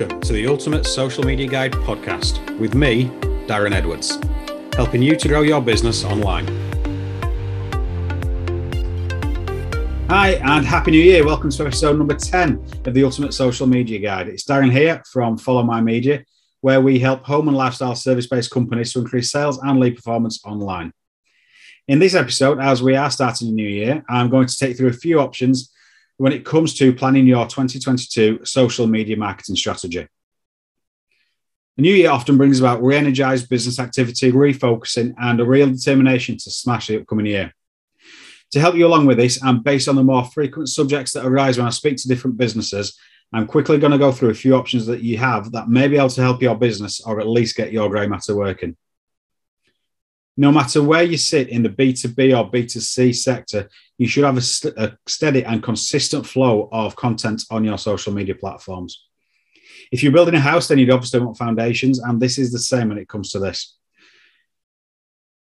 Welcome to the Ultimate Social Media Guide podcast with me, Darren Edwards, helping you to grow your business online. Hi and Happy New Year. Welcome to episode number 10 of the Ultimate Social Media Guide. It's Darren here from Follow My Media, where we help home and lifestyle service-based companies to increase sales and lead performance online. In this episode, as we are starting a new year, I'm going to take you through a few options when it comes to planning your 2022 social media marketing strategy. The new year often brings about re-energized business activity, refocusing, and a real determination to smash the upcoming year. To help you along with this, and based on the more frequent subjects that arise when I speak to different businesses, I'm quickly going to go through a few options that you have that may be able to help your business or at least get your grey matter working. No matter where you sit in the B2B or B2C sector, you should have a steady and consistent flow of content on your social media platforms. If you're building a house, then you'd obviously want foundations, and this is the same when it comes to this.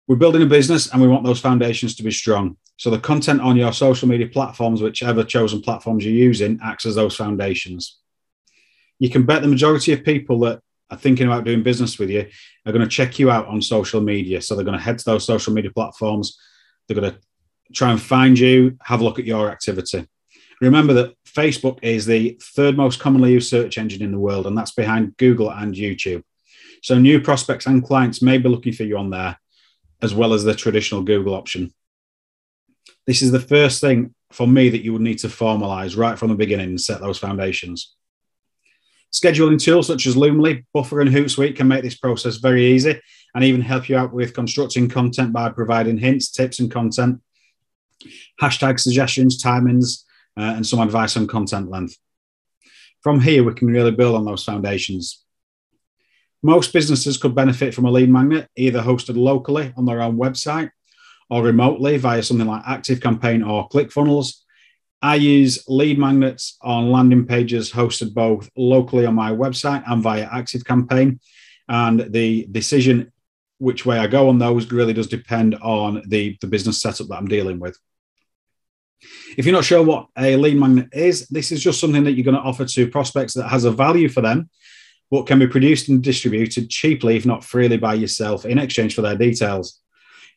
We're building a business and we want those foundations to be strong. So the content on your social media platforms, whichever chosen platforms you're using, acts as those foundations. You can bet the majority of people that are thinking about doing business with you are going to check you out on social media. So they're going to head to those social media platforms. They're going to try and find you, have a look at your activity. Remember that Facebook is the third most commonly used search engine in the world, and that's behind Google and YouTube. So new prospects and clients may be looking for you on there, as well as the traditional Google option. This is the first thing for me that you would need to formalize right from the beginning and set those foundations. Scheduling tools such as Loomly, Buffer and Hootsuite can make this process very easy and even help you out with constructing content by providing hints, tips and content, hashtag suggestions, timings, and some advice on content length. From here, we can really build on those foundations. Most businesses could benefit from a lead magnet, either hosted locally on their own website or remotely via something like ActiveCampaign or ClickFunnels. I use lead magnets on landing pages hosted both locally on my website and via ActiveCampaign, and the decision which way I go on those really does depend on the business setup that I'm dealing with. If you're not sure what a lead magnet is, this is just something that you're going to offer to prospects that has a value for them, but can be produced and distributed cheaply, if not freely, by yourself in exchange for their details.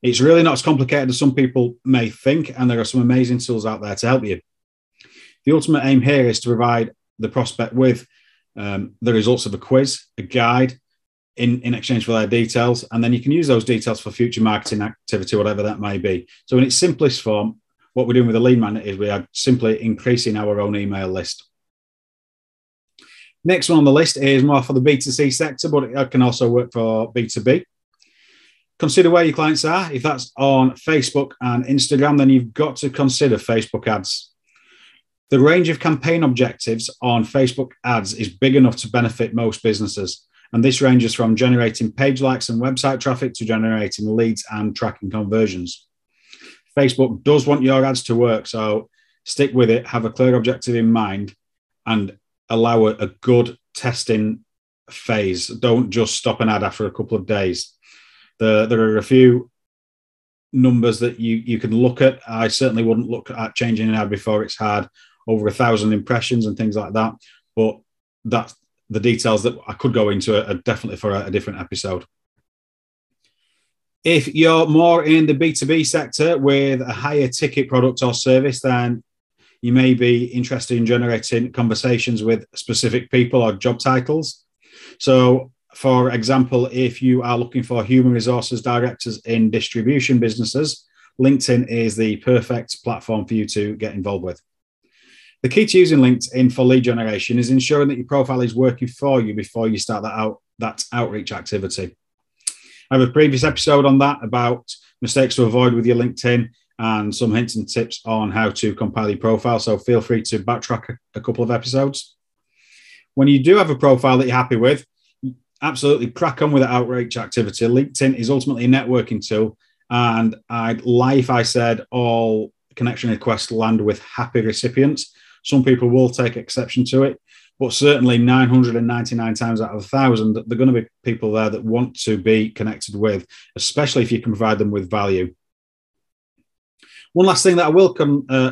It's really not as complicated as some people may think, and there are some amazing tools out there to help you. The ultimate aim here is to provide the prospect with the results of a quiz, a guide, in exchange for their details, and then you can use those details for future marketing activity, whatever that may be. So in its simplest form, what we're doing with the lead magnet is we are simply increasing our own email list. Next one on the list is more for the B2C sector, but it can also work for B2B. Consider where your clients are. If that's on Facebook and Instagram, then you've got to consider Facebook ads. The range of campaign objectives on Facebook ads is big enough to benefit most businesses. And this ranges from generating page likes and website traffic to generating leads and tracking conversions. Facebook does want your ads to work, so stick with it, have a clear objective in mind, and allow a good testing phase. Don't just stop an ad after a couple of days. There are a few numbers that you can look at. I certainly wouldn't look at changing an ad before it's had over 1,000 impressions and things like that. But that's the details that I could go into are definitely for a different episode. If you're more in the B2B sector with a higher ticket product or service, then you may be interested in generating conversations with specific people or job titles. So, for example, if you are looking for human resources directors in distribution businesses, LinkedIn is the perfect platform for you to get involved with. The key to using LinkedIn for lead generation is ensuring that your profile is working for you before you start that outreach activity. I have a previous episode on that about mistakes to avoid with your LinkedIn and some hints and tips on how to compile your profile, so feel free to backtrack a couple of episodes. When you do have a profile that you're happy with, absolutely crack on with the outreach activity. LinkedIn is ultimately a networking tool, and I'd lie if I said all connection requests land with happy recipients. Some people will take exception to it, but certainly 999 times out of 1,000, there are going to be people there that want to be connected with, especially if you can provide them with value. One last thing that I will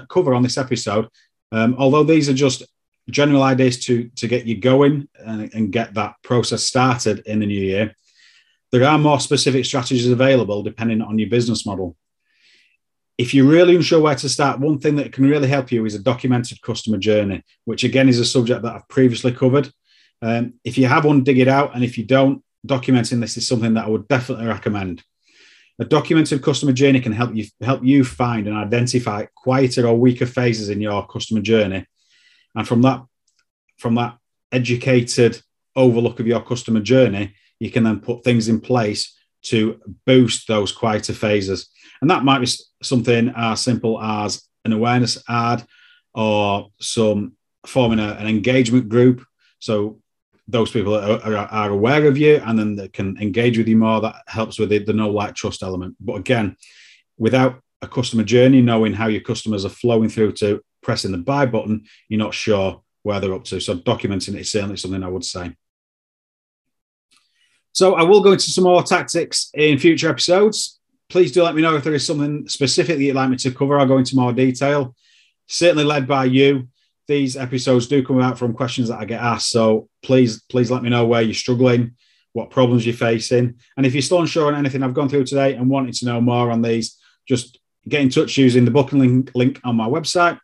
cover on this episode, although these are just general idea is to get you going and get that process started in the new year. There are more specific strategies available depending on your business model. If you're really unsure where to start, one thing that can really help you is a documented customer journey, which again is a subject that I've previously covered. If you have one, dig it out. And if you don't, documenting this is something that I would definitely recommend. A documented customer journey can help you find and identify quieter or weaker phases in your customer journey. And from that educated overlook of your customer journey, you can then put things in place to boost those quieter phases. And that might be something as simple as an awareness ad or forming an engagement group. So those people are aware of you and then they can engage with you more. That helps with the know, like, trust element. But again, without a customer journey, knowing how your customers are flowing through to pressing the buy button, you're not sure where they're up to. So documenting it is certainly something I would say. So I will go into some more tactics in future episodes. Please do let me know if there is something specific that you'd like me to cover. I'll go into more detail. Certainly led by you. These episodes do come out from questions that I get asked. So please let me know where you're struggling, what problems you're facing. And if you're still unsure on anything I've gone through today and wanting to know more on these, just get in touch using the booking link on my website.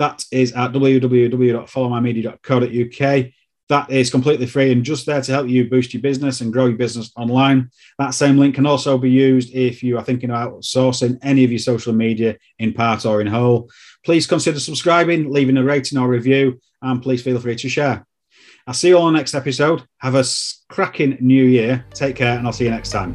That is at www.followmymedia.co.uk. That is completely free and just there to help you boost your business and grow your business online. That same link can also be used if you are thinking about sourcing any of your social media in part or in whole. Please consider subscribing, leaving a rating or review, and please feel free to share. I'll see you all on the next episode. Have a cracking new year. Take care, and I'll see you next time.